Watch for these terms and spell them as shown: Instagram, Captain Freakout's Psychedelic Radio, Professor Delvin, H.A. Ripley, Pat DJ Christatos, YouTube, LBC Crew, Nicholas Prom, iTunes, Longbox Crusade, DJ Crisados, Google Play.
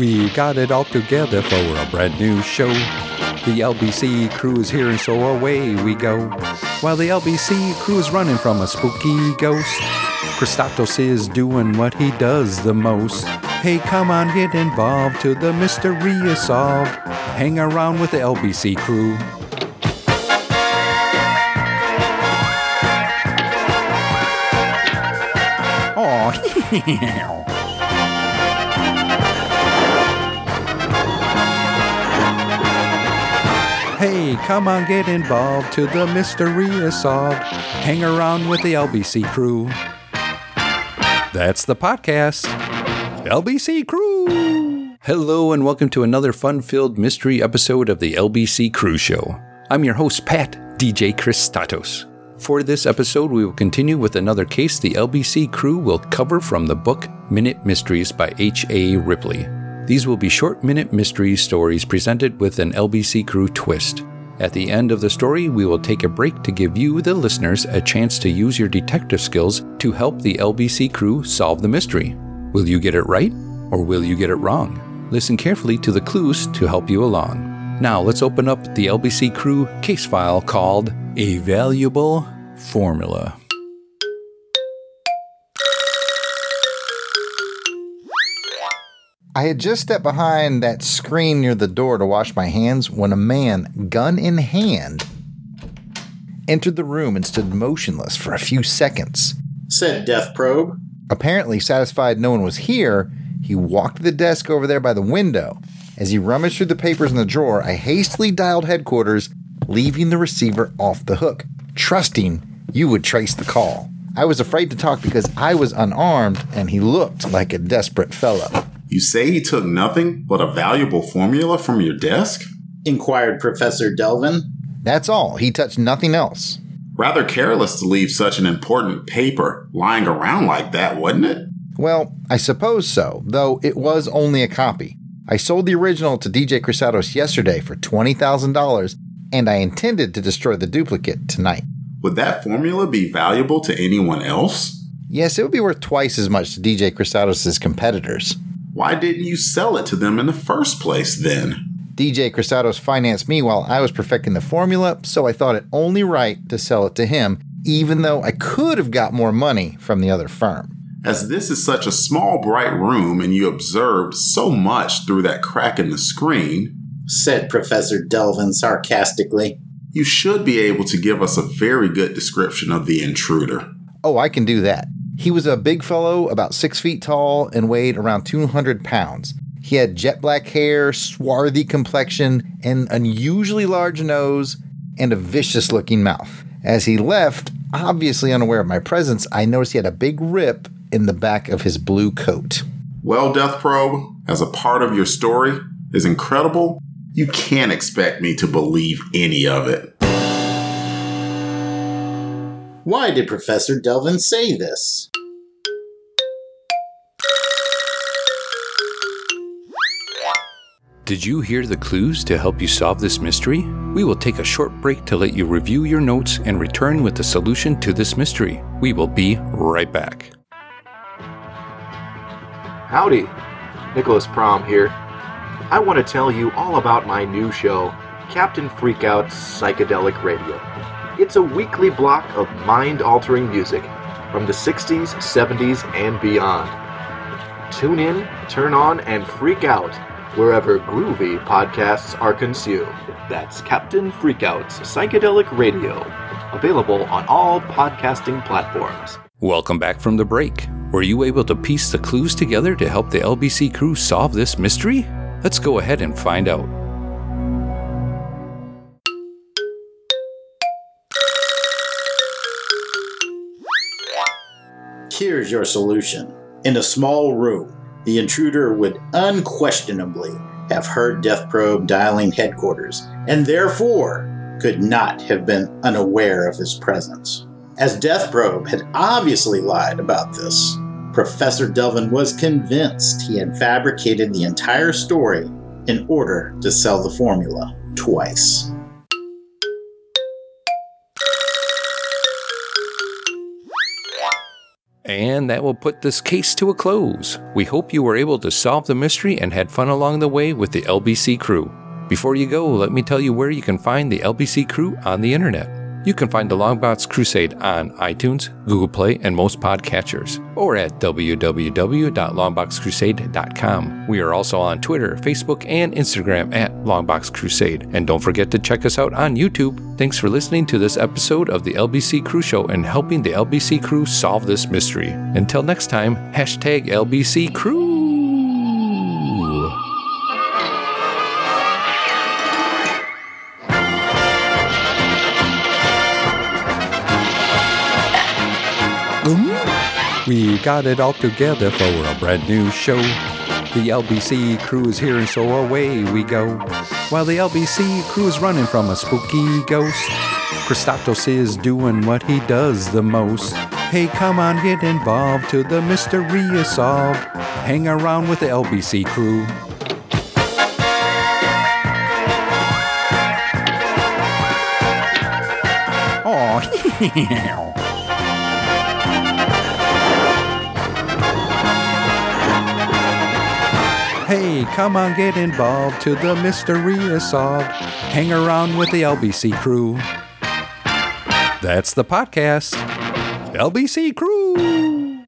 We got it all together for a brand new show. The LBC crew is here and so away we go. While the LBC crew is running from a spooky ghost, Christatos is doing what he does the most. Hey, come on, get involved till the mystery is solved. Hang around with the LBC crew. Aw, hey, come on, get involved till the mystery is solved. Hang around with the LBC crew. That's the podcast, LBC Crew. Hello and welcome to another fun-filled mystery episode of the LBC Crew Show. I'm your host, Pat DJ Christatos. For this episode, we will continue with another case the LBC Crew will cover from the book Minute Mysteries by H.A. Ripley. These will be short minute mystery stories presented with an LBC Crew twist. At the end of the story, we will take a break to give you, the listeners, a chance to use your detective skills to help the LBC Crew solve the mystery. Will you get it right, or will you get it wrong? Listen carefully to the clues to help you along. Now let's open up the LBC Crew case file called A Valuable Formula. I had just stepped behind that screen near the door to wash my hands when a man, gun in hand, entered the room and stood motionless for a few seconds. Said death probe. Apparently satisfied no one was here, he walked to the desk over there by the window. As he rummaged through the papers in the drawer, I hastily dialed headquarters, leaving the receiver off the hook, trusting you would trace the call. I was afraid to talk because I was unarmed and he looked like a desperate fellow. You say he took nothing but a valuable formula from your desk? Inquired Professor Delvin. That's all. He touched nothing else. Rather careless to leave such an important paper lying around like that, wasn't it? Well, I suppose so, though it was only a copy. I sold the original to DJ Crisados yesterday for $20,000, and I intended to destroy the duplicate tonight. Would that formula be valuable to anyone else? Yes, it would be worth twice as much to DJ Crisados' competitors. Why didn't you sell it to them in the first place, then? DJ Crisados financed me while I was perfecting the formula, so I thought it only right to sell it to him, even though I could have got more money from the other firm. As this is such a small, bright room and you observed so much through that crack in the screen, said Professor Delvin sarcastically, you should be able to give us a very good description of the intruder. Oh, I can do that. He was a big fellow, about 6 feet tall, and weighed around 200 pounds. He had jet black hair, swarthy complexion, an unusually large nose, and a vicious-looking mouth. As he left, obviously unaware of my presence, I noticed he had a big rip in the back of his blue coat. Well, Death Probe, as a part of your story is incredible, you can't expect me to believe any of it. Why did Professor Delvin say this? Did you hear the clues to help you solve this mystery? We will take a short break to let you review your notes and return with the solution to this mystery. We will be right back. Howdy, Nicholas Prom here. I want to tell you all about my new show, Captain Freakout's Psychedelic Radio. It's a weekly block of mind-altering music from the 60s, 70s, and beyond. Tune in, turn on, and freak out wherever groovy podcasts are consumed. That's Captain Freakout's Psychedelic Radio, available on all podcasting platforms. Welcome back from the break. Were you able to piece the clues together to help the LBC Crew solve this mystery? Let's go ahead and find out. Here's your solution. In a small room, the intruder would unquestionably have heard Death Probe dialing headquarters and therefore could not have been unaware of his presence. As Death Probe had obviously lied about this, Professor Delvin was convinced he had fabricated the entire story in order to sell the formula twice. And that will put this case to a close. We hope you were able to solve the mystery and had fun along the way with the LBC crew. Before you go, let me tell you where you can find the LBC crew on the internet. You can find the Longbox Crusade on iTunes, Google Play, and most podcatchers, or at www.longboxcrusade.com. We are also on Twitter, Facebook, and Instagram at Longbox Crusade. And don't forget to check us out on YouTube. Thanks for listening to this episode of the LBC Crew Show and helping the LBC Crew solve this mystery. Until next time, hashtag LBC Crew. We got it all together for a brand new show. The LBC crew is here and so away we go. While the LBC crew is running from a spooky ghost, Christatos is doing what he does the most. Hey, come on, get involved till the mystery is solved. Hang around with the LBC crew. Oh, hey, come on, get involved till the mystery is solved. Hang around with the LBC crew. That's the podcast, LBC Crew.